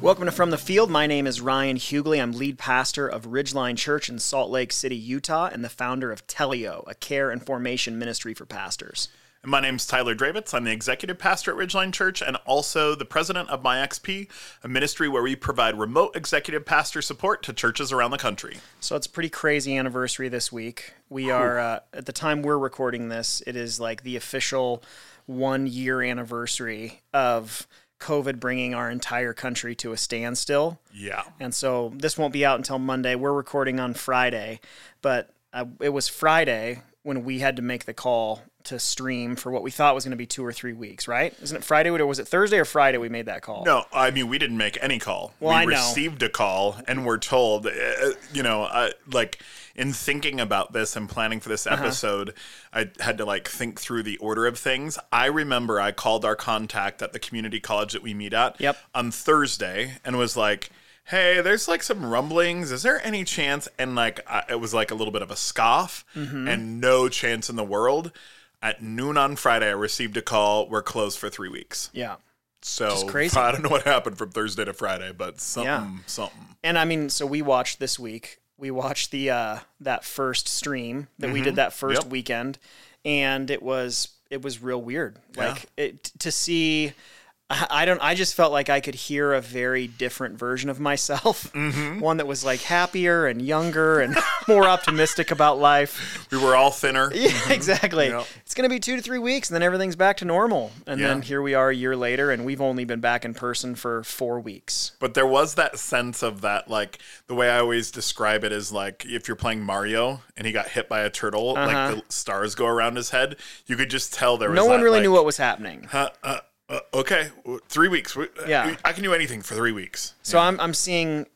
Welcome to From the Field. My name is Ryan Hugley. I'm lead pastor of Ridgeline Church in Salt Lake City, Utah, and the founder of Telio, a care and formation ministry for pastors. And my name's Tyler Dravitz. I'm the executive pastor at Ridgeline Church and also the president of MyXP, a ministry where we provide remote executive pastor support to churches around the country. So it's a pretty crazy anniversary this week. We are, at the time we're recording this, it is like the official 1 year anniversary of COVID bringing our entire country to a standstill. Yeah. And so this won't be out until Monday. We're recording on Friday, but it was Friday when we had to make the call to stream for what we thought was going to be 2 or 3 weeks, right? Isn't it Friday? Or was it Thursday or Friday we made that call? No, I mean, we didn't make any call. Well, I know. We received a call and we're told, in thinking about this and planning for this episode, I had to think through the order of things. I remember I called our contact at the community college that we meet at on Thursday and was like, hey, there's some rumblings. Is there any chance? And it was a little bit of a scoff and no chance in the world. At noon on Friday, I received a call. We're closed for 3 weeks. Yeah. So crazy. I don't know what happened from Thursday to Friday, but something. And I mean, so we watched this week. We watched the that first stream that we did that first weekend, and it was real weird. I just felt like I could hear a very different version of myself. One that was happier and younger and more optimistic about life. We were all thinner. Yeah, exactly. Yep. It's going to be 2 to 3 weeks and then everything's back to normal. And then here we are a year later and we've only been back in person for 4 weeks. But there was that sense of that, the way I always describe it is if you're playing Mario and he got hit by a turtle, the stars go around his head. You could just tell there was no one really knew what was happening. Okay, 3 weeks. I can do anything for 3 weeks. So I'm seeing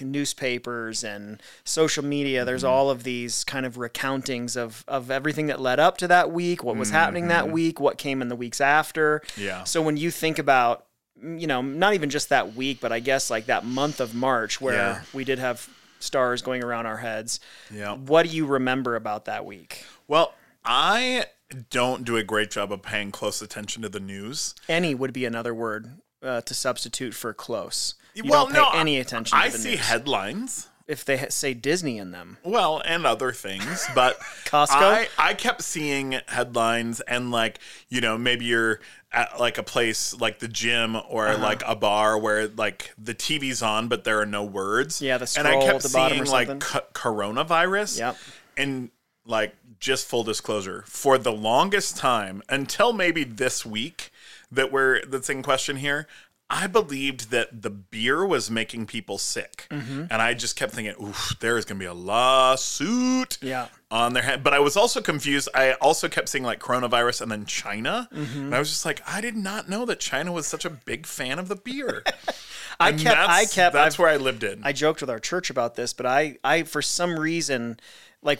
newspapers and social media. There's all of these kind of recountings of everything that led up to that week, what was happening that week, what came in the weeks after. Yeah. So when you think about, not even just that week, but I guess that month of March where we did have stars going around our heads. Yeah. What do you remember about that week? Well, I don't do a great job of paying close attention to the news. Any would be another word to substitute for close. Any attention to the news. I see headlines. If they say Disney in them. Well, and other things, but Costco. I kept seeing headlines and maybe you're at a place like the gym or a bar where the TV's on, but there are no words. Yeah, the scroll at the bottom or something. And I kept seeing coronavirus. Yep. And just full disclosure, for the longest time, until maybe this week that's in question here, I believed that the beer was making people sick. And I just kept thinking, oof, there is going to be a lawsuit on their head. But I was also confused. I also kept seeing coronavirus and then China. And I was just I did not know that China was such a big fan of the beer. That's where I lived in. I joked with our church about this, but I for some reason,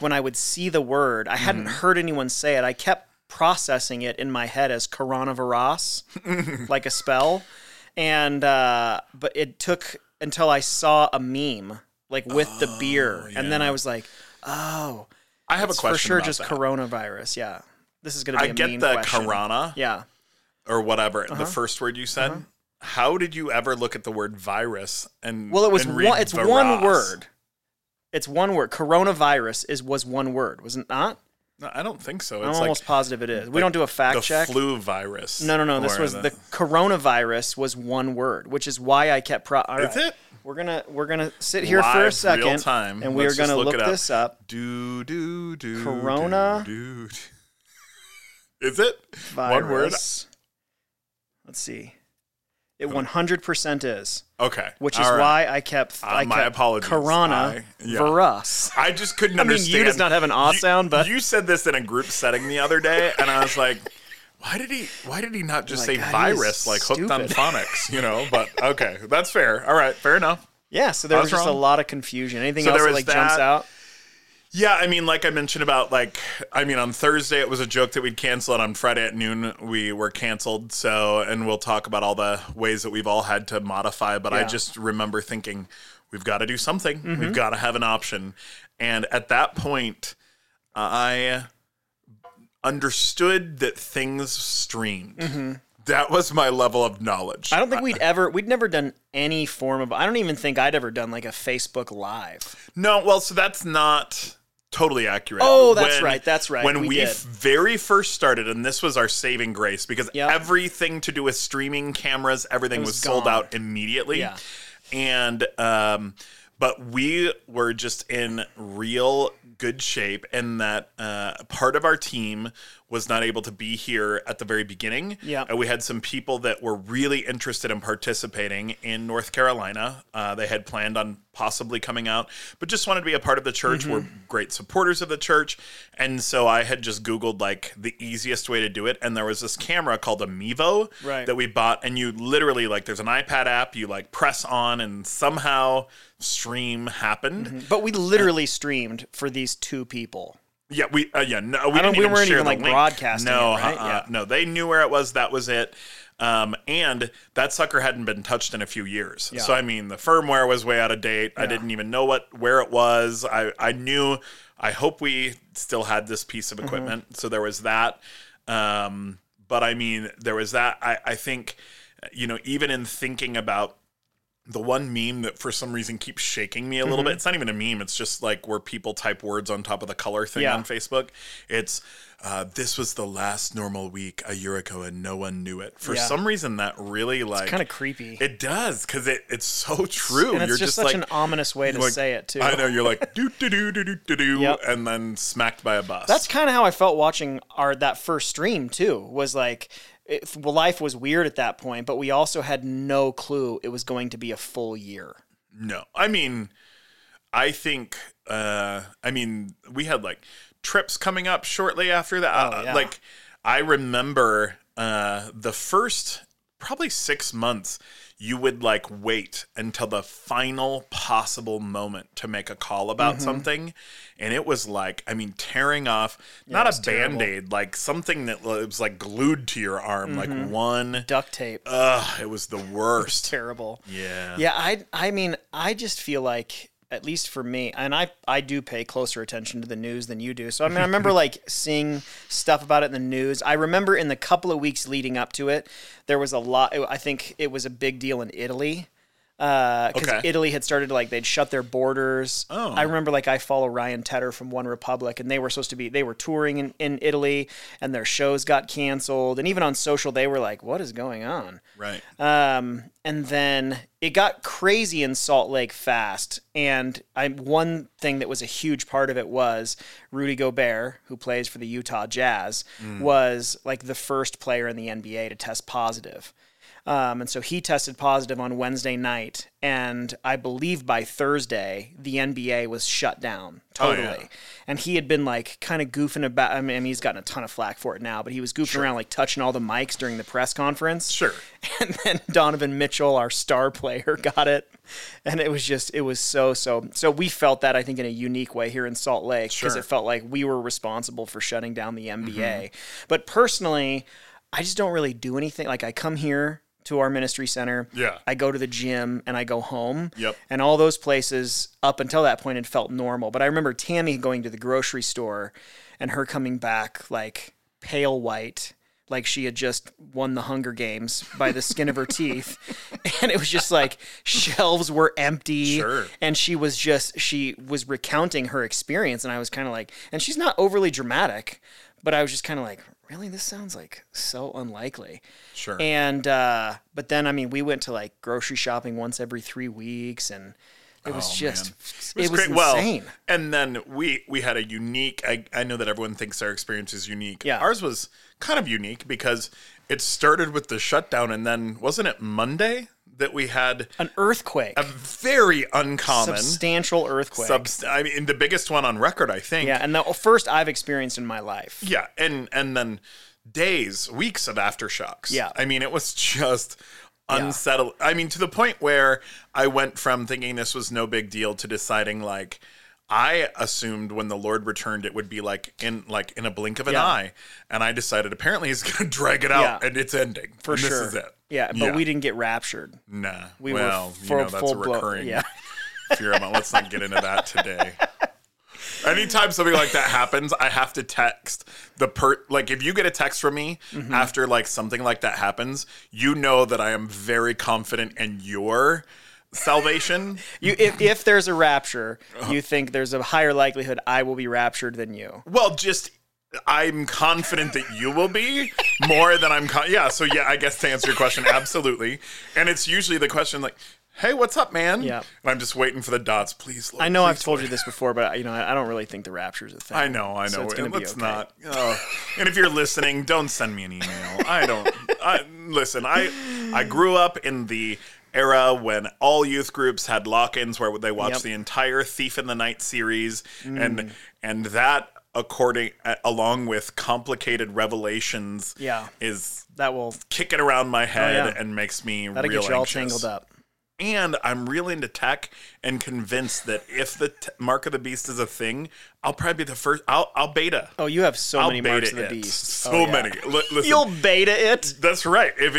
when I would see the word, I hadn't heard anyone say it. I kept processing it in my head as coronavirus, a spell. And, but it took until I saw a meme, with the beer. Yeah. And then I was I have a question. For sure, about just that. Coronavirus. Yeah. This is going to be a meme question. I get the corona. Yeah. Or whatever. The first word you said. How did you ever look at the word virus and well, it was one, it's virus. One word. It's one word. Coronavirus was one word, was it not? No, I don't think so. I'm almost positive it is. We don't do a fact check. The flu virus. No. This was the coronavirus was one word, which is why I kept. That's it. We're gonna sit here live, for a second, real time. And we are gonna look this up. Do corona. Do. Is it virus. One word? Let's see. It 100% is. Okay. Which is why I kept my apologies. Corona for us. I just couldn't understand. I mean, you does not have an aw sound, but you said this in a group setting the other day, and I was like, why did he not just say virus hooked on phonics, But okay, that's fair. All right, fair enough. Yeah, so there was just a lot of confusion. Anything else that jumps out? Yeah, I mean, like I mentioned about, like, I mean, on Thursday it was a joke that we'd cancel it. On Friday at noon we were canceled. So, and we'll talk about all the ways that we've all had to modify. But yeah. I just remember thinking, we've got to do something. Mm-hmm. We've got to have an option. And at that point, I understood that things streamed. Mm-hmm. That was my level of knowledge. I don't think we'd never done any form of, I don't even think I'd ever done like a Facebook Live. No, well, so that's not totally accurate. Oh, that's right. When we very first started, and this was our saving grace, because everything to do with streaming, cameras, everything was sold out immediately. Yeah. And, but we were just in real good shape, and that part of our team was not able to be here at the very beginning. Yeah. We had some people that were really interested in participating in North Carolina. They had planned on possibly coming out, but just wanted to be a part of the church. Mm-hmm. We're great supporters of the church. And so I had just Googled like the easiest way to do it. And there was this camera called a Mevo that we bought. And you literally like, there's an iPad app, you like press on and somehow stream happened. Mm-hmm. But we literally streamed for these two people. Yeah, we weren't even broadcasting. No, it, right? No, they knew where it was. That was it. And that sucker hadn't been touched in a few years. Yeah. So I mean, the firmware was way out of date. Yeah. I didn't even know where it was. I knew. I hope we still had this piece of equipment. Mm-hmm. So there was that. But I mean, there was that. I think, you know, even in thinking about the one meme that for some reason keeps shaking me a little bit. It's not even a meme. It's just like where people type words on top of the color thing on Facebook. It's, this was the last normal week a year ago and no one knew it. For some reason that really like... It's kind of creepy. It does, because it's so true. And it's you're just such like, an ominous way to like, say it too. I know, you're like, do-do-do-do-do-do, and then smacked by a bus. That's kind of how I felt watching that first stream too, was like... life was weird at that point, but we also had no clue it was going to be a full year. No, I mean, I think, we had like trips coming up shortly after that. Like I remember, the first probably 6 months you would like wait until the final possible moment to make a call about something. And it was like, I mean, tearing off, not a Band-Aid, terrible. Like something that was like glued to your arm, like one duct tape. Ugh, it was the worst. It was terrible. Yeah. Yeah. I mean, I just feel like, at least for me, and I do pay closer attention to the news than you do. So, I mean, I remember like seeing stuff about it in the news. I remember in the couple of weeks leading up to it, there was a lot. I think it was a big deal in Italy. Because Italy had started they'd shut their borders. Oh. I remember I follow Ryan Tedder from OneRepublic, and they were they were touring in Italy, and their shows got canceled. And even on social, they were like, what is going on? Right. And then it got crazy in Salt Lake fast. And one thing that was a huge part of it was Rudy Gobert, who plays for the Utah Jazz, was like the first player in the NBA to test positive. And so he tested positive on Wednesday night, and I believe by Thursday, the NBA was shut down totally. Oh, yeah. And he had been kind of goofing about, I mean, he's gotten a ton of flack for it now, but he was goofing around touching all the mics during the press conference. Sure. And then Donovan Mitchell, our star player, got it. And it was just, it was so we felt that I think in a unique way here in Salt Lake, because it felt like we were responsible for shutting down the NBA. But personally, I just don't really do anything. I come here to our ministry center. Yeah. I go to the gym and I go home. Yep. And all those places up until that point had felt normal. But I remember Tammy going to the grocery store and her coming back pale white, like she had just won the Hunger Games by the skin of her teeth. And it was just shelves were empty. Sure. And she was recounting her experience. And I was kind of and she's not overly dramatic, but I was just kind of really, this sounds so unlikely. Sure. And, but then, I mean, we went to grocery shopping once every 3 weeks, and it was it was insane. Well, and then we had a unique, I know that everyone thinks our experience is unique. Yeah. Ours was kind of unique because it started with the shutdown, and then wasn't it Monday that we had an earthquake, a very uncommon substantial earthquake. I mean, the biggest one on record, I think. Yeah. And the first I've experienced in my life. Yeah. And then days, weeks of aftershocks. Yeah. I mean, it was just unsettled. Yeah. I mean, to the point where I went from thinking this was no big deal to deciding I assumed when the Lord returned, it would be like in a blink of an eye. And I decided apparently he's going to drag it out and it's ending. For sure. This is it. Yeah. But we didn't get raptured. Nah. We were full, that's a recurring fear. Let's not get into that today. Anytime something like that happens, I have to text the like if you get a text from me after like something like that happens, you know that I am very confident in your salvation. If there's a rapture, you think there's a higher likelihood I will be raptured than you. Well, just I'm confident that you will be more than I'm. So I guess to answer your question, absolutely. And it's usually the question like, hey, what's up, man? Yeah. And I'm just waiting for the dots. Please, Lord. I know I've told you this before, but I don't really think the rapture's a thing. I know. So it's going to be okay. Not. And if you're listening, don't send me an email. I grew up in the era when all youth groups had lock-ins where they watched the entire Thief in the Night series, and that along with complicated revelations, is that will kick it around my head and makes me real anxious. That'll get you all tangled up. And I'm really into tech and convinced that if the mark of the beast is a thing, I'll probably be the first. I'll beta. Oh, you have so many marks of the beast. So many. Listen, you'll beta it. That's right. If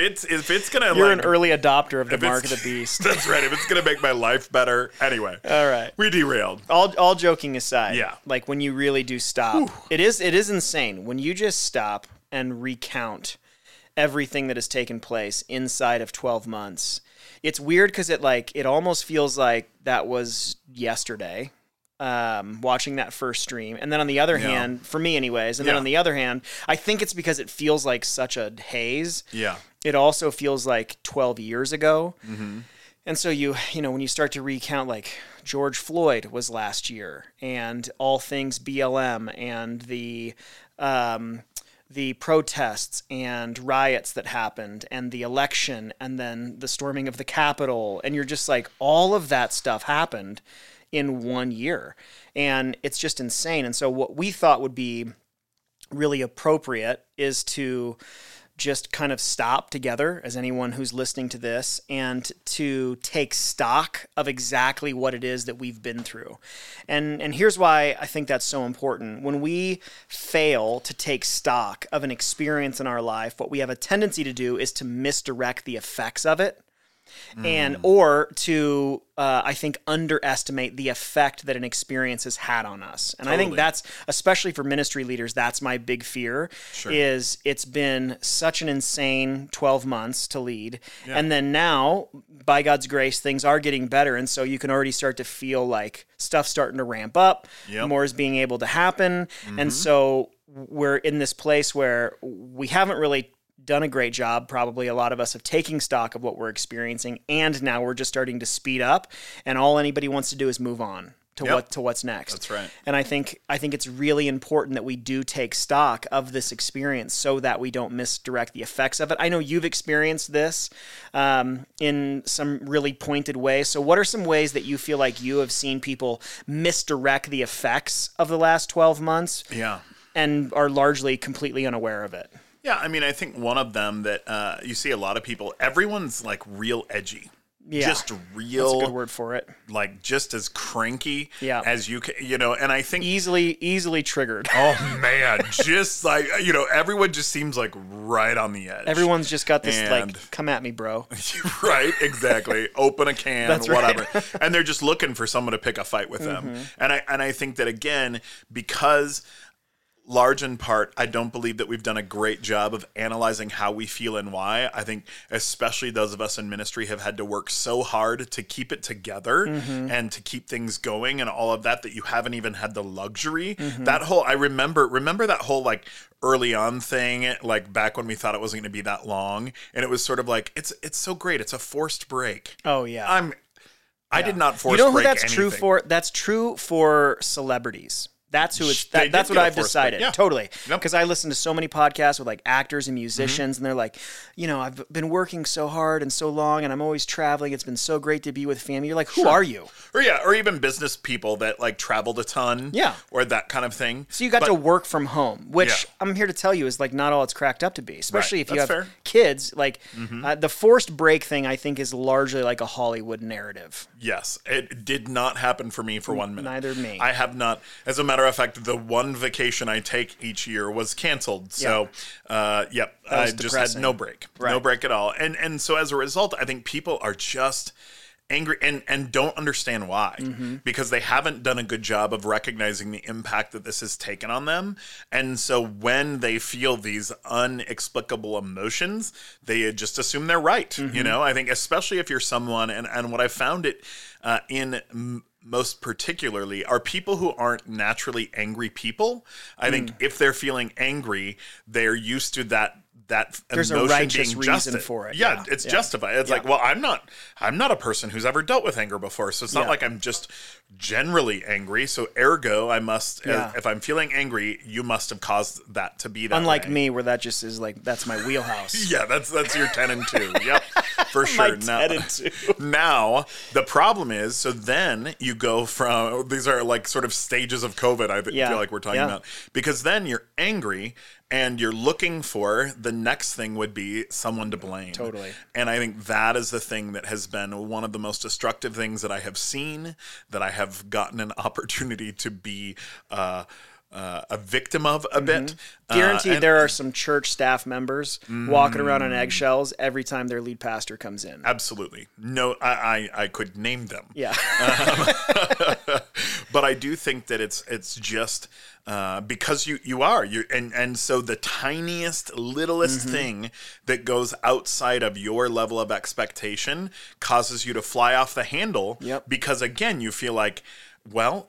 it's gonna, you're an early adopter of the mark of the beast. That's right. If it's gonna make my life better, anyway. All right. We derailed. All joking aside. Yeah. Like when you really do stop, it is insane when you just stop and recount everything that has taken place inside of 12 months. It's weird because it almost feels like that was yesterday, watching that first stream. And then on the other hand, for me anyways, and then on the other hand, I think it's because it feels like such a haze. Yeah. It also feels like 12 years ago. Mm-hmm. And so you know, when you start to recount, like George Floyd was last year and all things BLM and the protests and riots that happened and the election and then the storming of the Capitol. And you're just like, all of that stuff happened in 1 year. And it's just insane. And so what we thought would be really appropriate is to just kind of stop together as anyone who's listening to this and to take stock of exactly what it is that we've been through. And here's why I think that's so important. When we fail to take stock of an experience in our life, what we have a tendency to do is to misdirect the effects of it. And or to, I think, underestimate the effect that an experience has had on us. And I think that's, especially for ministry leaders, that's my big fear, is it's been such an insane 12 months to lead. Yeah. And then now, by God's grace, things are getting better. And so you can already start to feel like stuff starting to ramp up, more is being able to happen. Mm-hmm. And so we're in this place where we haven't really done a great job, probably a lot of us, of taking stock of what we're experiencing, and now we're just starting to speed up, and all anybody wants to do is move on to what's next. That's right. And I think it's really important that we do take stock of this experience so that we don't misdirect the effects of it. I know you've experienced this in some really pointed ways. So what are some ways that you feel like you have seen people misdirect the effects of the last 12 months and are largely completely unaware of it? Yeah, I mean, I think one of them that you see a lot of people, everyone's like real edgy. Yeah. Just real. That's a good word for it. Like just as cranky as you can, you know, and I think. Easily triggered. Oh, man. Just like, you know, everyone just seems like right on the edge. Everyone's just got this like, come at me, bro. Right, exactly. Open a can, that's whatever. Right. And they're just looking for someone to pick a fight with them. And I think that, again, because large in part, I don't believe that we've done a great job of analyzing how we feel and why. I think especially those of us in ministry have had to work so hard to keep it together and to keep things going and all of that you haven't even had the luxury. That whole, I remember that whole like early on thing, like back when we thought it wasn't going to be that long. And it was sort of like, it's so great. It's a forced break. Oh yeah. I did not force break anything. You know who that's true for? That's true for celebrities. That's who it's. That's what I've decided. Yeah. Totally. Because I listen to so many podcasts with like actors and musicians, and they're like, you know, I've been working so hard and so long, and I'm always traveling. It's been so great to be with family. You're like, who are you? Or or even business people that like traveled a ton. Yeah. Or that kind of thing. So you got to work from home, which I'm here to tell you is like not all it's cracked up to be. Especially if you have kids. Like the forced break thing, I think, is largely like a Hollywood narrative. Yes, it did not happen for me for 1 minute. Neither me. I have not. As a matter of fact, the one vacation I take each year was canceled. So, I just had no break, no break at all. And so as a result, I think people are just angry and don't understand why, because they haven't done a good job of recognizing the impact that this has taken on them. And so when they feel these unexplicable emotions, they just assume they're right. You know, I think especially if you're someone, and what I found it in most particularly are people who aren't naturally angry people. I think if they're feeling angry, they're used to that there's emotion a righteous being reason for it. It's justified. It's like, well, I'm not a person who's ever dealt with anger before, so it's not like I'm just generally angry, so ergo I must if I'm feeling angry, you must have caused that to be that unlike way. Me, where that just is like, that's my wheelhouse. That's your 10 and 2. Yep. For sure. Now the problem is, so then you go from, these are like sort of stages of COVID, I feel like we're talking about, because then you're angry and you're looking for, the next thing would be someone to blame. Totally. And I think that is the thing that has been one of the most destructive things that I have seen, that I have gotten an opportunity to be a victim of a bit. Guaranteed there are some church staff members walking around on eggshells every time their lead pastor comes in. Absolutely. No, I could name them. Yeah. But I do think that it's just because you are, and so the tiniest, littlest thing that goes outside of your level of expectation causes you to fly off the handle because, again, you feel like, well,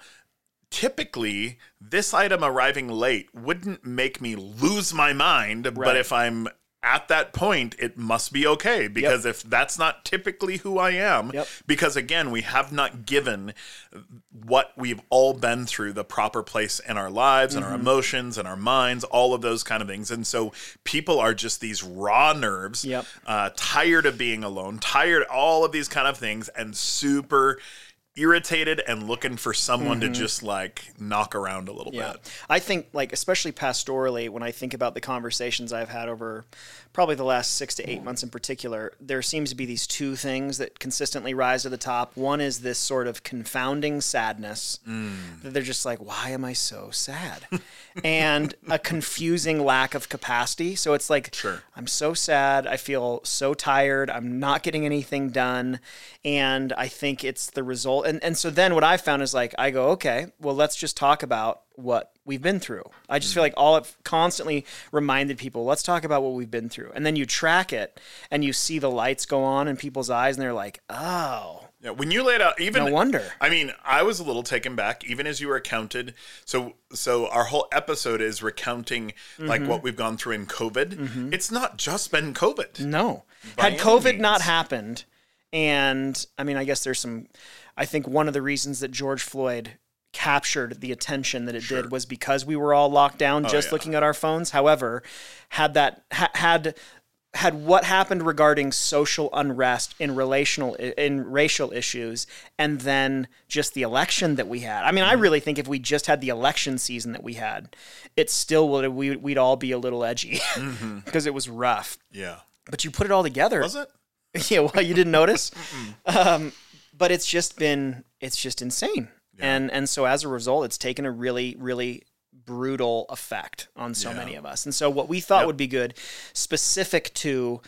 typically, this item arriving late wouldn't make me lose my mind, but if I'm at that point, it must be okay, because if that's not typically who I am, because again, we have not given what we've all been through the proper place in our lives and our emotions and our minds, all of those kind of things. And so people are just these raw nerves, tired of being alone, tired, all of these kind of things, and super irritated and looking for someone to just like knock around a little bit. I think, like, especially pastorally, when I think about the conversations I've had over probably the last 6 to 8 months in particular, there seems to be these two things that consistently rise to the top. One is this sort of confounding sadness that they're just like, why am I so sad? And a confusing lack of capacity. So it's like, I'm so sad. I feel so tired. I'm not getting anything done. And I think it's the result. And so then what I found is like, I go, okay, well, let's just talk about what we've been through. I just feel like I've constantly reminded people, let's talk about what we've been through. And then you track it and you see the lights go on in people's eyes and they're like, oh. Yeah, when you laid out, even no wonder. I mean, I was a little taken back, even as you recounted. So our whole episode is recounting like what we've gone through in COVID. It's not just been COVID. No. Had COVID not happened, and I mean, I guess there's some, I think one of the reasons that George Floyd captured the attention that it did was because we were all locked down just looking at our phones. However, had what happened regarding social unrest in racial issues, and then just the election that we had. I mean, I really think if we just had the election season that we had, it still would, we'd all be a little edgy because it was rough. Yeah. But you put it all together. Was it? Yeah. Well, you didn't notice. But it's just insane. Yeah. And so as a result, it's taken a really, really brutal effect on so many of us. And so what we thought would be good, specific to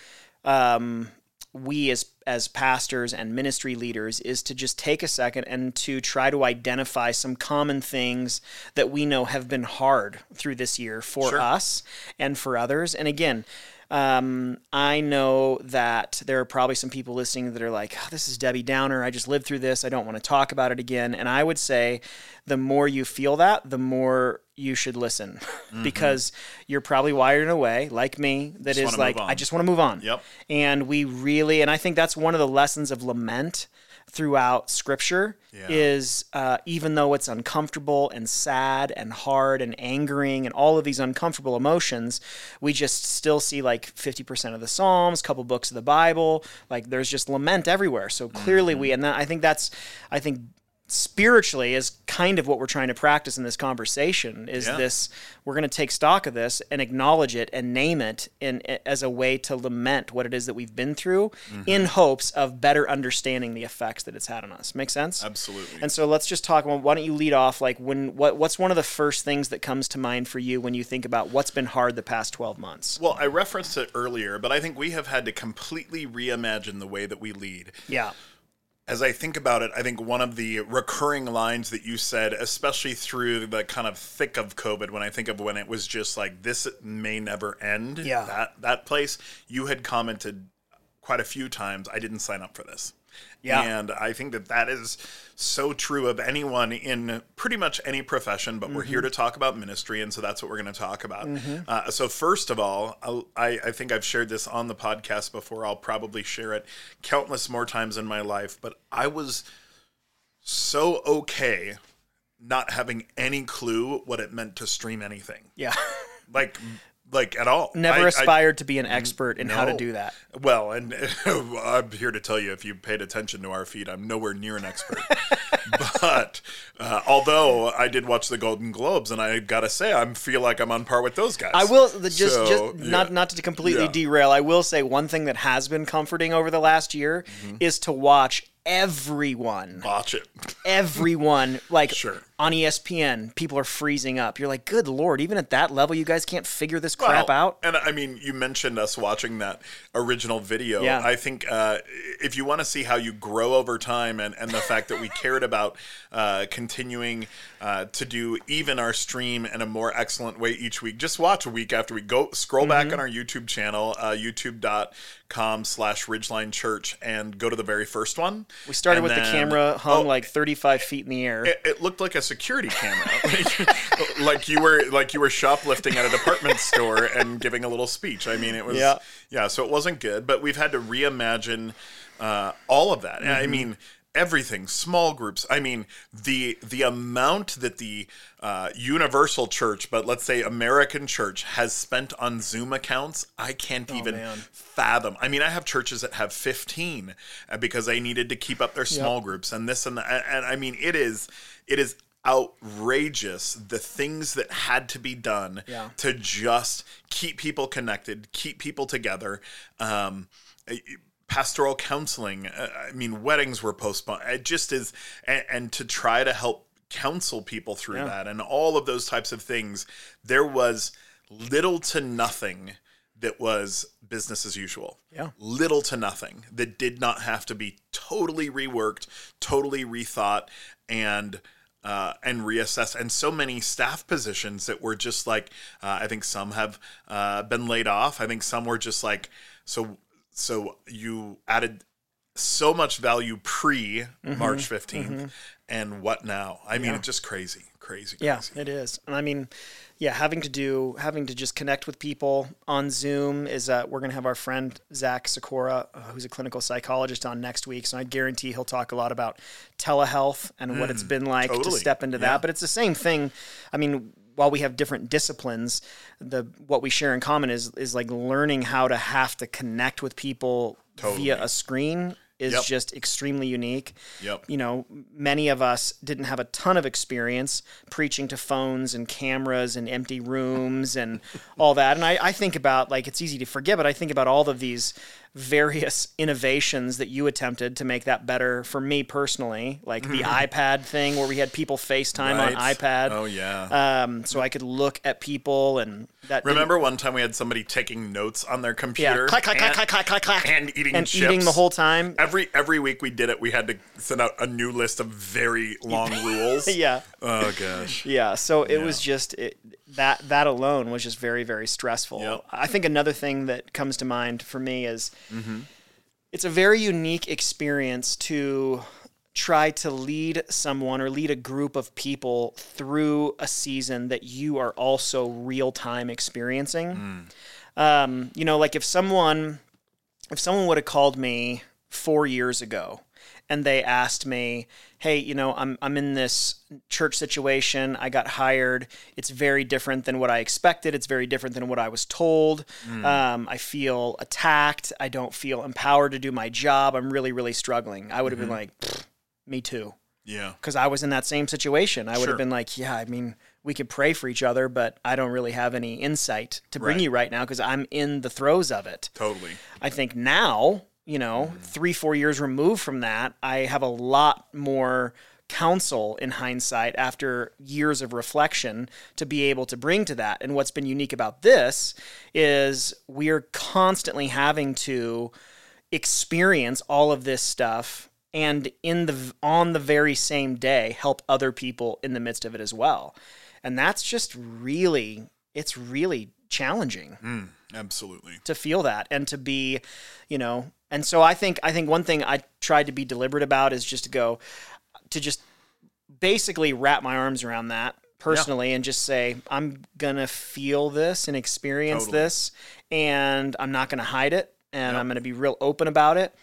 we as pastors and ministry leaders, is to just take a second and to try to identify some common things that we know have been hard through this year for us and for others. And again, I know that there are probably some people listening that are like, oh, this is Debbie Downer. I just lived through this. I don't want to talk about it again. And I would say the more you feel that, the more you should listen because you're probably wired in a way like me that is like, I just want to move on. Yep. And I think that's one of the lessons of lament throughout Scripture is even though it's uncomfortable and sad and hard and angering and all of these uncomfortable emotions, we just still see like 50% of the Psalms, a couple books of the Bible. Like there's just lament everywhere. So clearly I think spiritually is kind of what we're trying to practice in this conversation is this, we're going to take stock of this and acknowledge it and name it in as a way to lament what it is that we've been through in hopes of better understanding the effects that it's had on us. Make sense? Absolutely. And so let's just talk about, why don't you lead off? Like what's one of the first things that comes to mind for you when you think about what's been hard the past 12 months? Well, I referenced it earlier, but I think we have had to completely reimagine the way that we lead. Yeah. As I think about it, I think one of the recurring lines that you said, especially through the kind of thick of COVID, when I think of when it was just like, this may never end, that place, you had commented quite a few times, I didn't sign up for this. Yeah. And I think that that is so true of anyone in pretty much any profession, but we're here to talk about ministry, and so that's what we're going to talk about. So first of all, I think I've shared this on the podcast before. I'll probably share it countless more times in my life, but I was so okay not having any clue what it meant to stream anything. Yeah. Like at all. Never aspired to be an expert in how to do that. Well, and I'm here to tell you, if you paid attention to our feed, I'm nowhere near an expert. But although I did watch the Golden Globes, and I got to say, I feel like I'm on par with those guys. I will not to completely derail. I will say one thing that has been comforting over the last year is to watch everyone like on ESPN, people are freezing up. You're like, good Lord, even at that level, you guys can't figure this crap out. And I mean, you mentioned us watching that original video. Yeah. I think if you want to see how you grow over time and the fact that we cared about continuing to do even our stream in a more excellent way each week, just watch a week after week. Go scroll back on our YouTube channel, youtube.com/Ridgeline Church, and go to the very first one. We started with the camera hung like 35 feet in the air. It looked like a security camera, like you were shoplifting at a department store and giving a little speech. I mean, it was so it wasn't good, but we've had to reimagine all of that. I mean, everything, small groups. I mean, the amount that the universal church, but let's say American church, has spent on Zoom accounts, I can't even fathom. I mean, I have churches that have 15 because they needed to keep up their small groups and this and that. And I mean, it is outrageous the things that had to be done to just keep people connected, keep people together. Pastoral counseling. I mean, weddings were postponed. It just is, and to try to help counsel people through that and all of those types of things, there was little to nothing that was business as usual. Yeah. Little to nothing that did not have to be totally reworked, totally rethought, and reassess. And so many staff positions that were just like, I think some have been laid off. I think some were just like, so you added so much value pre-March 15th, and what now? I mean, it's just crazy. Yeah, it is. And I mean, having to just connect with people on Zoom is we're going to have our friend Zach Sikora, who's a clinical psychologist, on next week. So I guarantee he'll talk a lot about telehealth and what it's been like to step into that. But it's the same thing. I mean, while we have different disciplines, what we share in common is like learning how to have to connect with people via a screen is just extremely unique. Yep. You know, many of us didn't have a ton of experience preaching to phones and cameras and empty rooms and all that. And I think about, like, it's easy to forget, but I think about all of these various innovations that you attempted to make that better for me personally, like the iPad thing where we had people FaceTime on iPad. Oh yeah. So I could look at people and that. Remember one time we had somebody taking notes on their computer, clack, clack, clack, and eating the whole time. Every week we did it. We had to send out a new list of very long rules. Yeah. Oh gosh. Yeah. So it was just that alone was just very, very stressful. Yep. I think another thing that comes to mind for me is it's a very unique experience to try to lead someone or lead a group of people through a season that you are also real-time experiencing. Like if someone would have called me 4 years ago and they asked me, hey, you know, I'm in this church situation. I got hired. It's very different than what I expected. It's very different than what I was told. I feel attacked. I don't feel empowered to do my job. I'm really, really struggling. I would have been like, me too. Yeah. Because I was in that same situation. I would have been like, yeah, I mean, we could pray for each other, but I don't really have any insight to bring you right now because I'm in the throes of it. Totally. I think now, you know, 3-4 years removed from that, I have a lot more counsel in hindsight after years of reflection to be able to bring to that. And what's been unique about this is we're constantly having to experience all of this stuff and on the very same day help other people in the midst of it as well. And that's just really, it's really challenging. Absolutely. To feel that and to be, you know, and so I think one thing I tried to be deliberate about is just to basically wrap my arms around that personally and just say, I'm going to feel this and experience this, and I'm not going to hide it, and I'm going to be real open about it.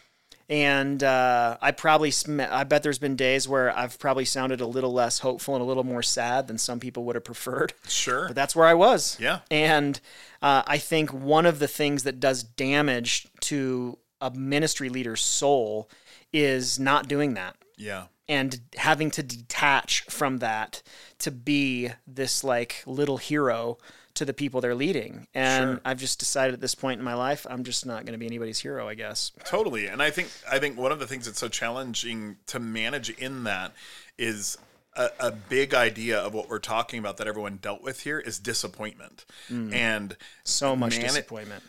And I bet there's been days where I've probably sounded a little less hopeful and a little more sad than some people would have preferred. Sure. But that's where I was. Yeah. And I think one of the things that does damage to a ministry leader's soul is not doing that. Yeah. And having to detach from that to be this like little hero to the people they're leading. And I've just decided at this point in my life, I'm just not going to be anybody's hero, I guess. Totally. And I think one of the things that's so challenging to manage in that is a big idea of what we're talking about that everyone dealt with here is disappointment. And so much disappointment.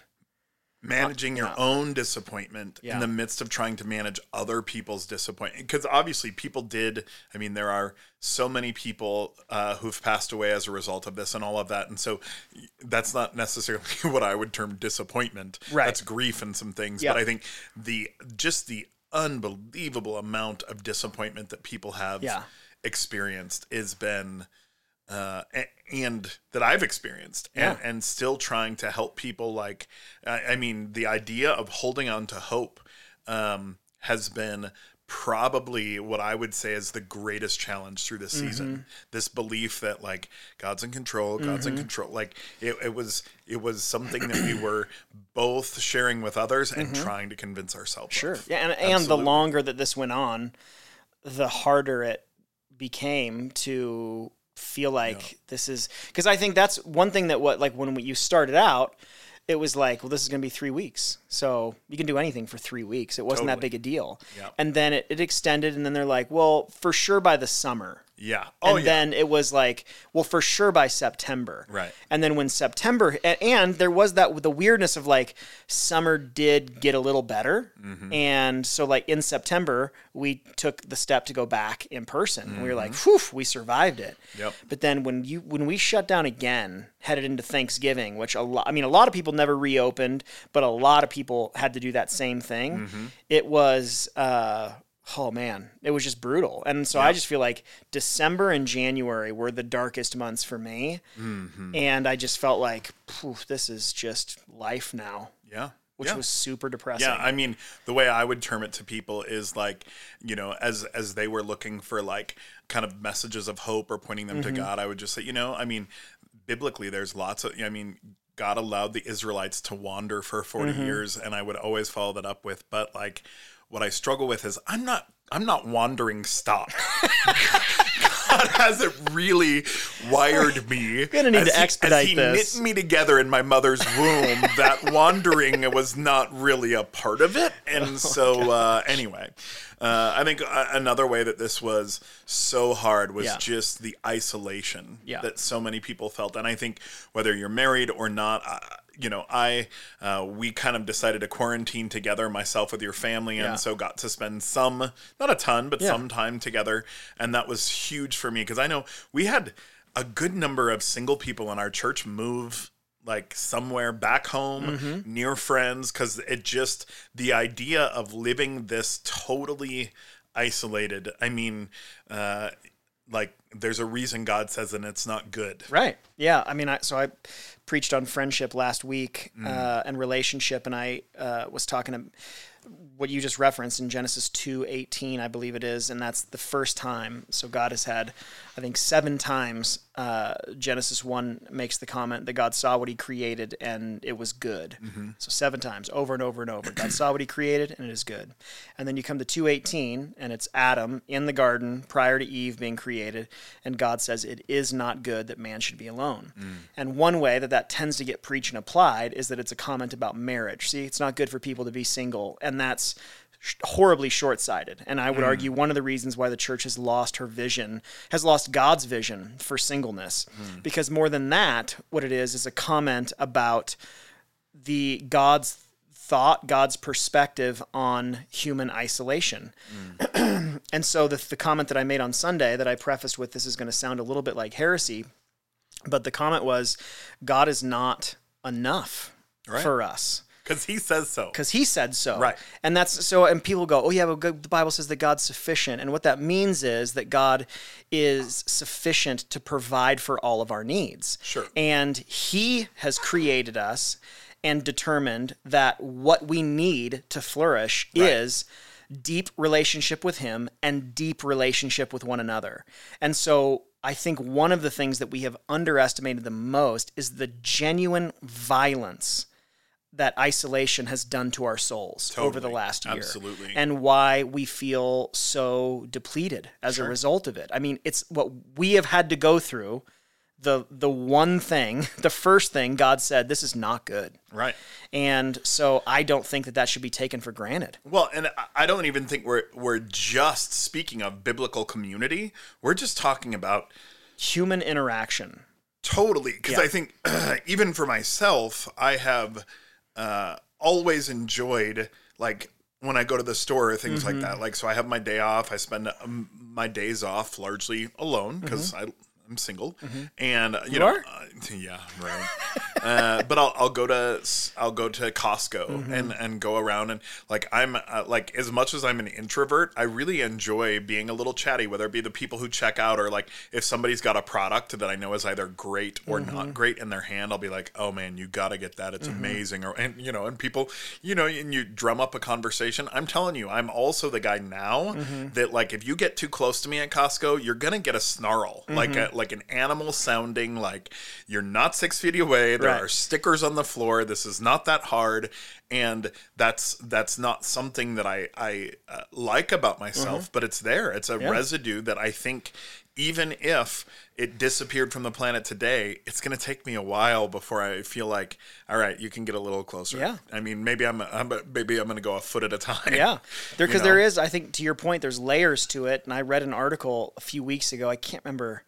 Managing your own disappointment in the midst of trying to manage other people's disappointment. Because obviously people did, I mean, there are so many people who've passed away as a result of this and all of that. And so that's not necessarily what I would term disappointment. Right. That's grief and some things. Yep. But I think the unbelievable amount of disappointment that people have experienced has been... and that I've experienced and still trying to help people. Like, I mean, the idea of holding on to hope has been probably what I would say is the greatest challenge through this season. This belief that like God's in control, God's in control. Like it was something that we were both sharing with others and trying to convince ourselves. Sure. Of. Yeah. And the longer that this went on, the harder it became to feel like this is, because I think that's one thing that when you started out, it was like, well, this is going to be 3 weeks. So you can do anything for 3 weeks. It wasn't that big a deal. Yeah. And then it extended, and then they're like, well, for sure by the summer. Yeah. Oh, and then it was like, well, for sure by September. Right. And then when September, and there was that, the weirdness of like summer did get a little better. And so like in September, we took the step to go back in person. And we were like, whew, we survived it. Yep. But then when we shut down again, headed into Thanksgiving, which a lot of people never reopened, but a lot of people had to do that same thing. It was, oh man, it was just brutal. And so I just feel like December and January were the darkest months for me. And I just felt like, this is just life now. Yeah. Which was super depressing. Yeah, I mean, the way I would term it to people is like, you know, as they were looking for like kind of messages of hope or pointing them to God, I would just say, you know, I mean, biblically there's lots of, I mean, God allowed the Israelites to wander for 40 years. And I would always follow that up with, but like, what I struggle with is I'm not wandering stock. God hasn't really wired me. You're gonna need to expedite this. He knit me together in my mother's womb. That wandering was not really a part of it. And I think another way that this was so hard was just the isolation that so many people felt. And I think whether you're married or not, we kind of decided to quarantine together, myself with your family, and so got to spend some, not a ton, but some time together, and that was huge for me, because I know we had a good number of single people in our church move like somewhere back home, near friends, because it just, the idea of living this totally isolated, I mean, like there's a reason God says it and it's not good. Right. Yeah. I mean, I preached on friendship last week and relationship, and I was talking to what you just referenced in Genesis 2:18, I believe it is, and that's the first time. So God has had, I think, 7 times Genesis 1 makes the comment that God saw what he created and it was good. Mm-hmm. So 7 times, over and over and over. God saw what he created and it is good. And then you come to 2:18, and it's Adam in the garden prior to Eve being created, and God says it is not good that man should be alone. Mm. And one way that tends to get preached and applied is that it's a comment about marriage. See, it's not good for people to be single, and that's horribly short-sighted. And I would argue one of the reasons why the church has lost her vision, has lost God's vision for singleness, because more than that, what it is a comment about the God's thought, God's perspective on human isolation. And so the comment that I made on Sunday that I prefaced with, this is going to sound a little bit like heresy, but the comment was, God is not enough for us. Because he says so. Because he said so. Right. And that's so, and people go, oh yeah, well, the Bible says that God's sufficient. And what that means is that God is sufficient to provide for all of our needs. Sure. And he has created us and determined that what we need to flourish is deep relationship with him and deep relationship with one another. And so I think one of the things that we have underestimated the most is the genuine violence that isolation has done to our souls over the last year. Absolutely. And why we feel so depleted as a result of it. I mean, it's what we have had to go through, the one thing, the first thing God said, this is not good. Right. And so I don't think that should be taken for granted. Well, and I don't even think we're just speaking of biblical community. We're just talking about human interaction. Totally. Because I think even for myself, I have always enjoyed, like, when I go to the store or things like that. Like, so I have my day off. I spend my days off largely alone because I'm single. And, you know, yeah, right. But I'll go to Costco and go around, and like, I'm like, as much as I'm an introvert, I really enjoy being a little chatty, whether it be the people who check out or like if somebody's got a product that I know is either great or not great in their hand, I'll be like, oh man, you got to get that. It's amazing. Or, and you know, and people, you know, and you drum up a conversation. I'm telling you, I'm also the guy now that, like, if you get too close to me at Costco, you're going to get a snarl, like an animal sounding, like, you're not 6 feet away. There are stickers on the floor. This is not that hard. And that's not something that I like about myself, but it's there. It's a residue that I think, even if it disappeared from the planet today, it's going to take me a while before I feel like, all right, you can get a little closer. Yeah. I mean, maybe I'm going to go a foot at a time. Yeah. Because there is, I think, to your point, there's layers to it. And I read an article a few weeks ago. I can't remember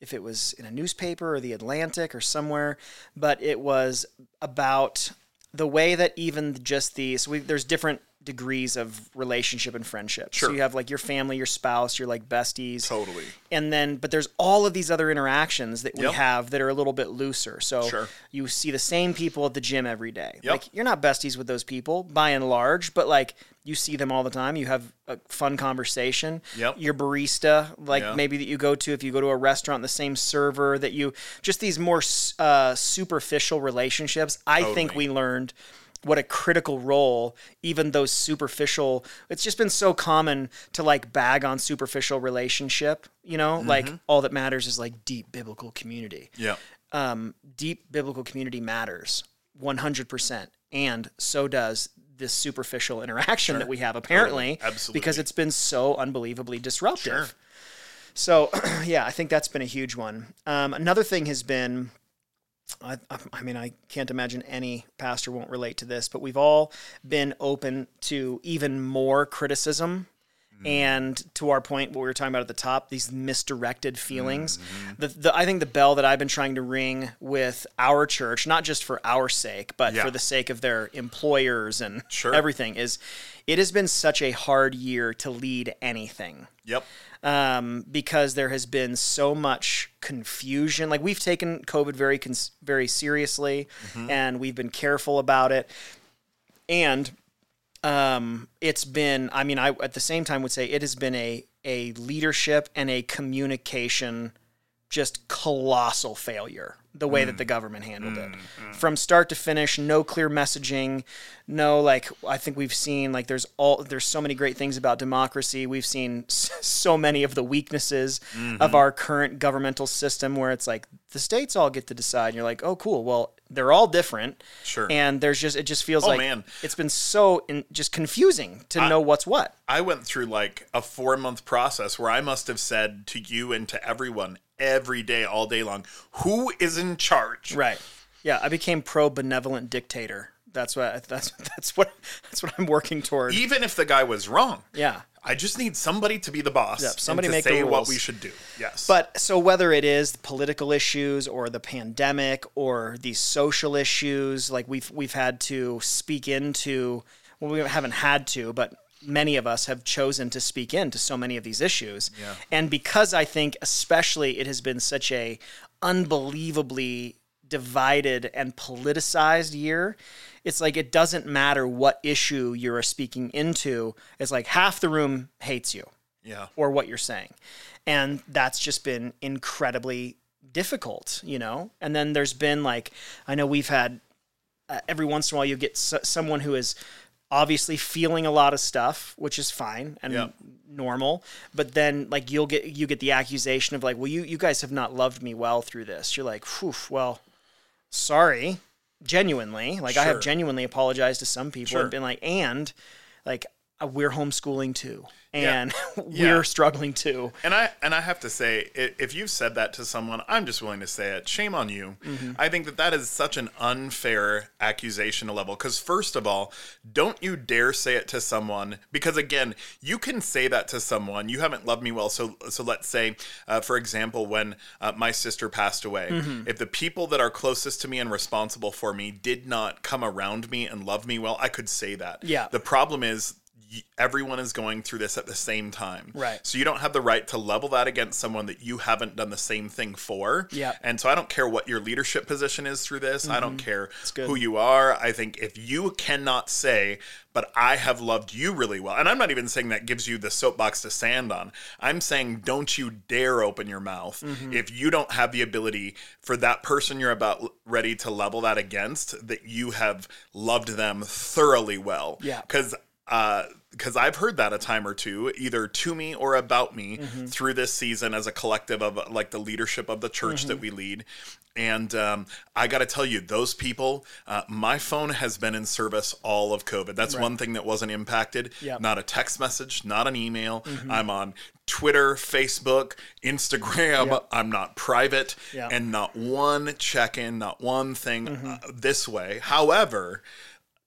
if it was in a newspaper or the Atlantic or somewhere, but it was about the way that even just there's different degrees of relationship and friendship. Sure. So you have like your family, your spouse, your like besties. Totally. And then, but there's all of these other interactions that we have that are a little bit looser. So you see the same people at the gym every day. Yep. Like, you're not besties with those people by and large, but like, you see them all the time. You have a fun conversation. Yep. Your barista, like maybe that you go to, if you go to a restaurant, the same server that you, just these more superficial relationships. I think we learned what a critical role even those superficial, it's just been so common to like bag on superficial relationship, you know, like all that matters is like deep biblical community. Yeah. Deep biblical community matters 100%. And so does this superficial interaction that we have, apparently, because it's been so unbelievably disruptive. Sure. So I think that's been a huge one. Another thing has been, I mean, I can't imagine any pastor won't relate to this, but we've all been open to even more criticism. And to our point, what we were talking about at the top, these misdirected feelings. I think the bell that I've been trying to ring with our church, not just for our sake, but for the sake of their employers and everything, is it has been such a hard year to lead anything. Yep. Because there has been so much confusion. Like, we've taken COVID very seriously, and we've been careful about it. And it's been, I mean, I at the same time would say it has been a a leadership and a communication just colossal failure, the way that the government handled it. From start to finish, no clear messaging, no, like, I think we've seen, like, there's so many great things about democracy. We've seen so many of the weaknesses of our current governmental system where it's like, the states all get to decide. And you're like, oh, cool, well, they're all different. Sure. And there's just, it just feels like, man, it's been so just confusing to know what's what. I went through, like, a 4-month process where I must have said to you and to everyone, every day, all day long, who is in charge? Right. Yeah, I became pro-benevolent dictator. That's what I'm working toward. Even if the guy was wrong. Yeah. I just need somebody to be the boss. Yep, somebody and to say what we should do. Yes. But so whether it is the political issues or the pandemic or these social issues, like we've had to speak into, well, we haven't had to, but many of us have chosen to speak into so many of these issues. Yeah. And because I think especially it has been such a unbelievably divided and politicized year, it's like it doesn't matter what issue you're speaking into. It's like half the room hates you or what you're saying. And that's just been incredibly difficult, you know? And then there's been like, I know we've had every once in a while you get someone who is obviously feeling a lot of stuff, which is fine and normal. But then like you get the accusation of like, well, you guys have not loved me well through this. You're like, whew, well, sorry. Genuinely. Like I have genuinely apologized to some people and been like, and like we're homeschooling too. And we're struggling too. And I have to say, if you've said that to someone, I'm just willing to say it. Shame on you. Mm-hmm. I think that is such an unfair accusation to level. Because first of all, don't you dare say it to someone. Because again, you can say that to someone. You haven't loved me well. So let's say, for example, when my sister passed away, if the people that are closest to me and responsible for me did not come around me and love me well, I could say that. Yeah. The problem is, everyone is going through this at the same time. Right. So you don't have the right to level that against someone that you haven't done the same thing for. Yeah. And so I don't care what your leadership position is through this. I don't care who you are. I think if you cannot say, but I have loved you really well. And I'm not even saying that gives you the soapbox to stand on. I'm saying don't you dare open your mouth if you don't have the ability for that person you're about ready to level that against, that you have loved them thoroughly well. Yeah. Because I've heard that a time or two, either to me or about me through this season as a collective of like the leadership of the church that we lead. And I got to tell you, those people, my phone has been in service all of COVID. That's one thing that wasn't impacted. Yep. Not a text message, not an email. I'm on Twitter, Facebook, Instagram. Yep. I'm not private. Yep. And not one check-in, not one thing this way. However,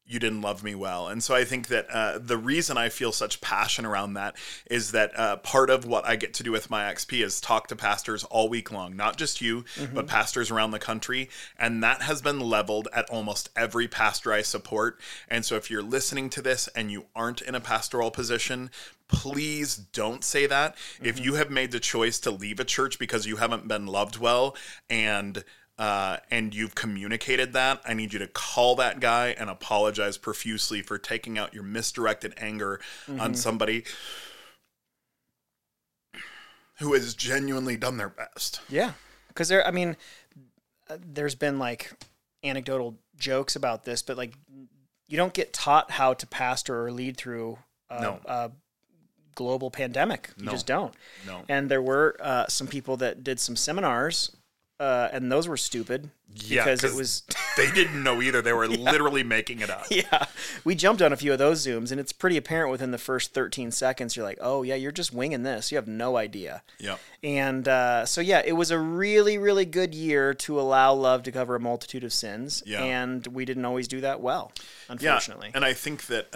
you didn't love me well. And so I think that the reason I feel such passion around that is that part of what I get to do with MyXP is talk to pastors all week long, not just you, but pastors around the country. And that has been leveled at almost every pastor I support. And so if you're listening to this and you aren't in a pastoral position, please don't say that. If you have made the choice to leave a church because you haven't been loved well and you've communicated that, I need you to call that guy and apologize profusely for taking out your misdirected anger on somebody who has genuinely done their best. Yeah. Because there's been like anecdotal jokes about this, but like you don't get taught how to pastor or lead through a global pandemic. You just don't. No. And there were some people that did some seminars and those were stupid because it was... they didn't know either. They were literally making it up. Yeah. We jumped on a few of those Zooms, and it's pretty apparent within the first 13 seconds, you're like, oh, yeah, you're just winging this. You have no idea. Yeah. And so it was a really, really good year to allow love to cover a multitude of sins, and we didn't always do that well, unfortunately. Yeah. And I think that...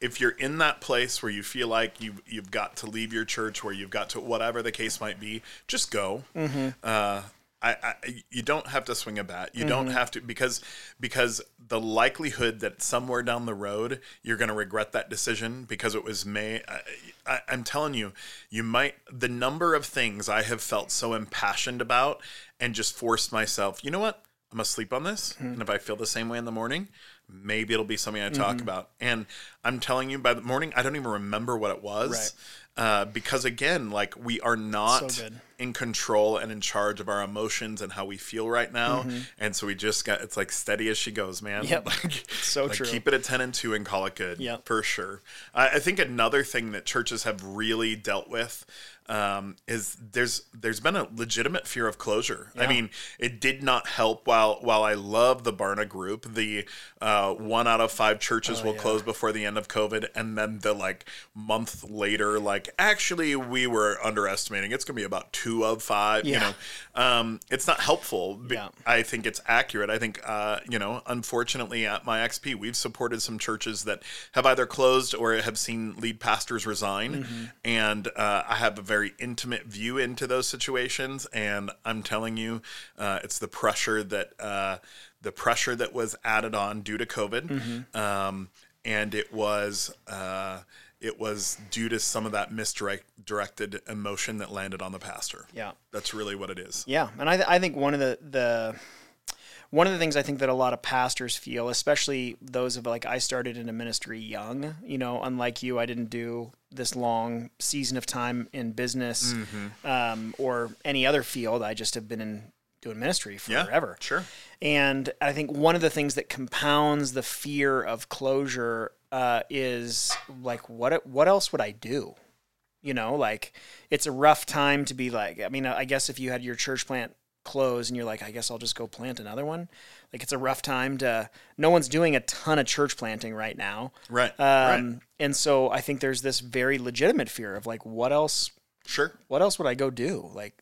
if you're in that place where you feel like you've got to leave your church, where you've got to whatever the case might be, just go. You don't have to swing a bat. You don't have to because the likelihood that somewhere down the road you're going to regret that decision because it was made. I'm telling you, you might. The number of things I have felt so impassioned about and just forced myself. You know what? I'm going to sleep on this. Mm-hmm. And if I feel the same way in the morning, maybe it'll be something I talk mm-hmm. about. And I'm telling you, by the morning, I don't even remember what it was. Right. Because again, like, we are not in control and in charge of our emotions and how we feel right now. Mm-hmm. And so we just got, it's like steady as she goes, man. Yep. Like, so like true. Keep it at 10 and 2 and call it good. Yep. For sure. I think another thing that churches have really dealt with is there's been a legitimate fear of closure. Yeah. I mean, it did not help while I love the Barna Group, the 1 out of 5 churches will close before the end of COVID. And then the like month later, like, actually we were underestimating. It's going to be about 2 of 5, yeah. you know, it's not helpful. But yeah. I think it's accurate. I think, you know, unfortunately at MyXP, we've supported some churches that have either closed or have seen lead pastors resign. Mm-hmm. And I have a very intimate view into those situations, and I'm telling you, it's the pressure that was added on due to COVID, mm-hmm. And it was due to some of that misdirected emotion that landed on the pastor. Yeah, that's really what it is. Yeah, and I think one of the things I think that a lot of pastors feel, especially those of like, I started in a ministry young, you know, unlike you, I didn't do this long season of time in business mm-hmm. Or any other field. I just have been doing ministry forever. Yeah, sure. And I think one of the things that compounds the fear of closure is like, what else would I do? You know, like, it's a rough time to be like, I mean, I guess if you had your church plant close and you're like, I guess I'll just go plant another one. Like, it's a rough time to, no one's doing a ton of church planting right now. Right. Right. And so I think there's this very legitimate fear of like, what else? Sure. What else would I go do? Like,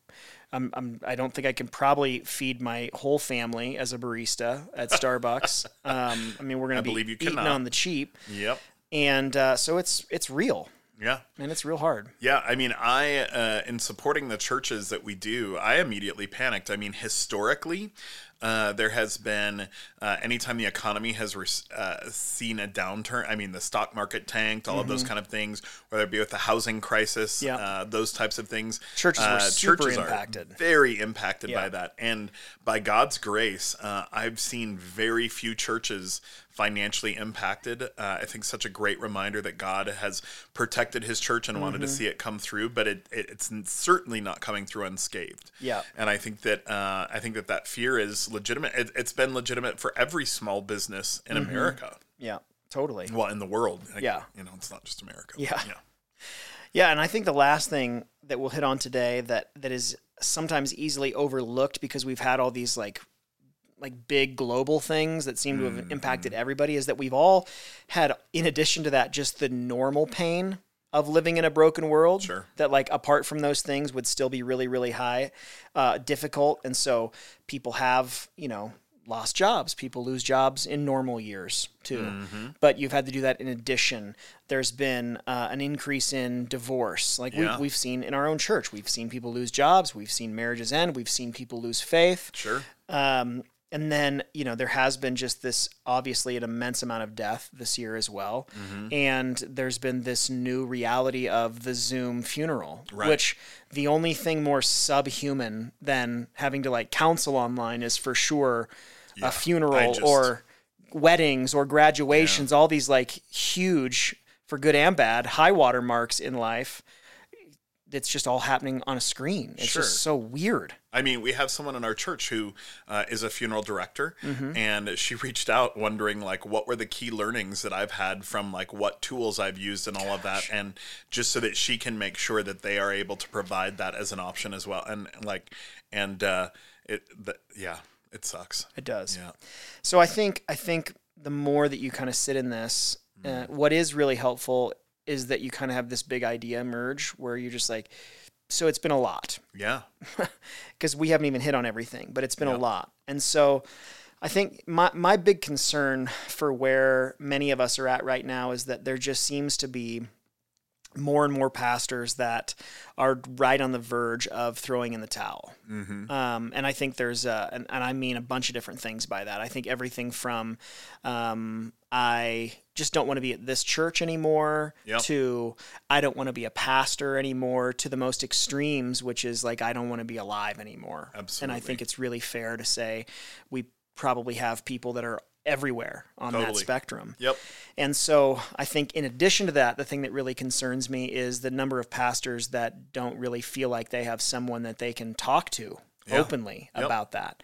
I don't think I can probably feed my whole family as a barista at Starbucks. I mean, we're going to be eating on the cheap. Yep. And, so it's real. Yeah. And it's real hard. Yeah. I mean, I in supporting the churches that we do, I immediately panicked. I mean, historically, there has been, anytime the economy has seen a downturn, I mean, the stock market tanked, all mm-hmm. of those kind of things, whether it be with the housing crisis, yeah. Those types of things. Churches were super impacted. Very impacted yeah. by that. And by God's grace, I've seen very few churches financially impacted. I think such a great reminder that God has protected his church and mm-hmm. wanted to see it come through, but it's certainly not coming through unscathed. Yeah. And I think that that fear is legitimate. It's been legitimate for every small business in mm-hmm. America. Yeah, totally. Well, in the world. Yeah. You know, it's not just America. Yeah. Yeah. Yeah. And I think the last thing that we'll hit on today that is sometimes easily overlooked, because we've had all these like big global things that seem to have mm-hmm. impacted everybody, is that we've all had, in addition to that, just the normal pain of living in a broken world sure. that, like, apart from those things would still be really, really high, difficult. And so people have, you know, lost jobs. People lose jobs in normal years too, mm-hmm. but you've had to do that. In addition, there's been an increase in divorce. Like yeah. we've seen in our own church, we've seen people lose jobs. We've seen marriages end. We've seen people lose faith. Sure. And then, you know, there has been just this, obviously, an immense amount of death this year as well. Mm-hmm. And there's been this new reality of the Zoom funeral, right. which the only thing more subhuman than having to, like, counsel online is for sure yeah. a funeral or weddings or graduations, yeah. all these, like, huge, for good and bad, high water marks in life. It's just all happening on a screen. It's sure. just so weird. I mean, we have someone in our church who is a funeral director, mm-hmm. and she reached out wondering, like, what were the key learnings that I've had from, like, what tools I've used and all Gosh. Of that, and just so that she can make sure that they are able to provide that as an option as well. And, like, and yeah, it sucks. It does. Yeah. So I think the more that you kind of sit in this, what is really helpful is that you kind of have this big idea emerge where you're just like, so it's been a lot. Yeah. Because we haven't even hit on everything, but it's been a lot. And so I think my big concern for where many of us are at right now is that there just seems to be more and more pastors that are right on the verge of throwing in the towel. Mm-hmm. And I think there's and I mean a bunch of different things by that. I think everything from, I just don't want to be at this church anymore yep. to, I don't want to be a pastor anymore, to the most extremes, which is like, I don't want to be alive anymore. Absolutely. And I think it's really fair to say we probably have people that are everywhere on totally. That spectrum. Yep. And so I think in addition to that, the thing that really concerns me is the number of pastors that don't really feel like they have someone that they can talk to yeah. openly yep. about that.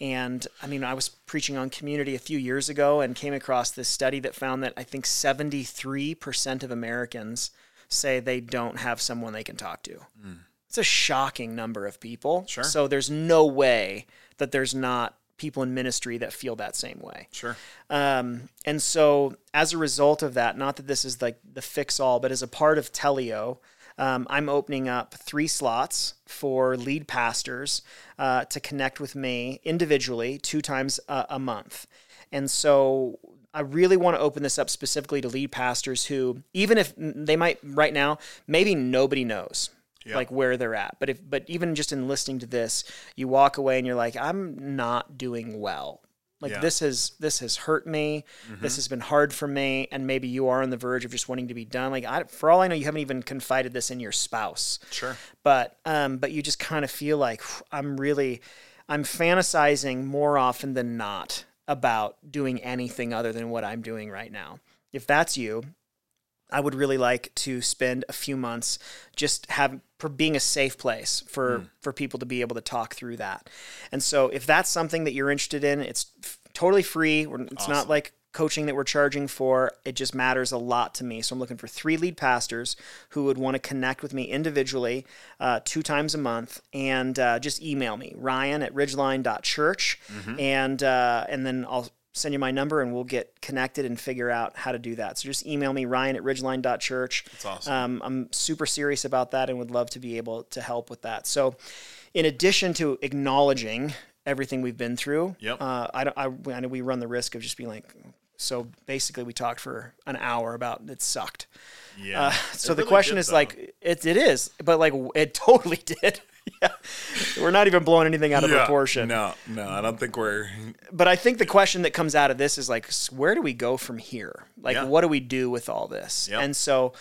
And I mean, I was preaching on community a few years ago and came across this study that found that I think 73% of Americans say they don't have someone they can talk to. Mm. It's a shocking number of people. Sure. So there's no way that there's not people in ministry that feel that same way. Sure. And so as a result of that, not that this is like the fix all, but as a part of Telio, I'm opening up 3 slots for lead pastors to connect with me individually 2 times a month. And so I really want to open this up specifically to lead pastors who, even if they might right now, maybe nobody knows. Yep. Like where they're at. But even just in listening to this, you walk away and you're like, I'm not doing well. Like yeah. this has hurt me. Mm-hmm. This has been hard for me. And maybe you are on the verge of just wanting to be done. Like for all I know, you haven't even confided this in your spouse. Sure. But you just kind of feel like I'm fantasizing more often than not about doing anything other than what I'm doing right now. If that's you, I would really like to spend a few months just being a safe place for people to be able to talk through that. And so if that's something that you're interested in, it's totally free. It's not like coaching that we're charging for. It just matters a lot to me. So I'm looking for 3 lead pastors who would want to connect with me individually 2 times a month, and just email me, ryan@ridgeline.church. Mm-hmm. And then I'll send you my number and we'll get connected and figure out how to do that. So just email me, ryan@ridgeline.church. That's awesome. I'm super serious about that and would love to be able to help with that. So in addition to acknowledging everything we've been through, yep. I know we run the risk of just being like, so basically we talked for an hour about it sucked. Yeah. So the question is like, it is, but like it totally did. Yeah, we're not even blowing anything out of proportion. No, I don't think we're... But I think the question that comes out of this is like, where do we go from here? Like, yeah. what do we do with all this? Yep. And so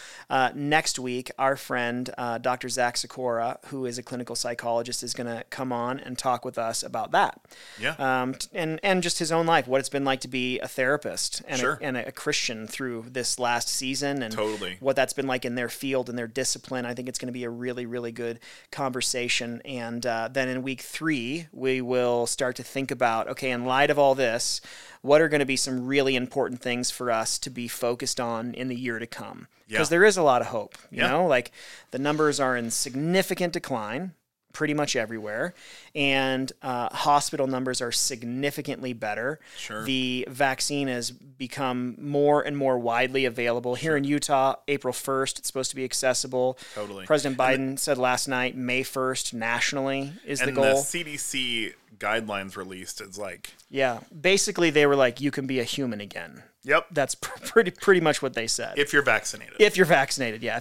next week, our friend, Dr. Zach Sikora, who is a clinical psychologist, is going to come on and talk with us about that. Yeah. And just his own life, what it's been like to be a therapist and, sure. and a Christian through this last season, and totally. What that's been like in their field and their discipline. I think it's going to be a really, really good conversation. And then in week 3, we will start to think about, okay, in light of all this, what are going to be some really important things for us to be focused on in the year to come? Because there is a lot of hope, you know, like the numbers are in significant decline pretty much everywhere. And hospital numbers are significantly better. Sure. The vaccine has become more and more widely available. Here in Utah, April 1st, it's supposed to be accessible. Totally. President Biden said last night, May 1st nationally is the goal. And the CDC guidelines released, it's like... Yeah. Basically, they were like, you can be a human again. Yep. That's pretty much what they said. If you're vaccinated. Yeah. If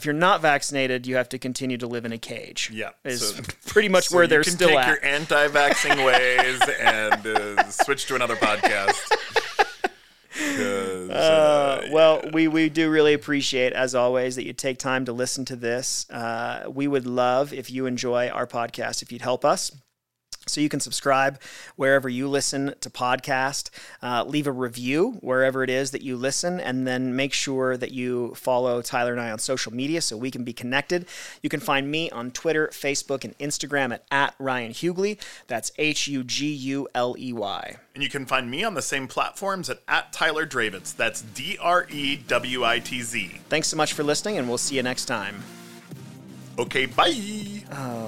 you're not vaccinated, you have to continue to live in a cage. Yeah. Is so, pretty much so where they're still at. You can take your anti-vaxxing ways and switch to another podcast. Well, we do really appreciate, as always, that you take time to listen to this. We would love if you enjoy our podcast, if you'd help us. So you can subscribe wherever you listen to podcast, leave a review wherever it is that you listen, and then make sure that you follow Tyler and I on social media so we can be connected. You can find me on Twitter, Facebook, and Instagram at Ryan Hugley. That's HUGULEY. And you can find me on the same platforms at Tyler Dravitz. That's DREWITZ. Thanks so much for listening, and we'll see you next time. Okay, bye.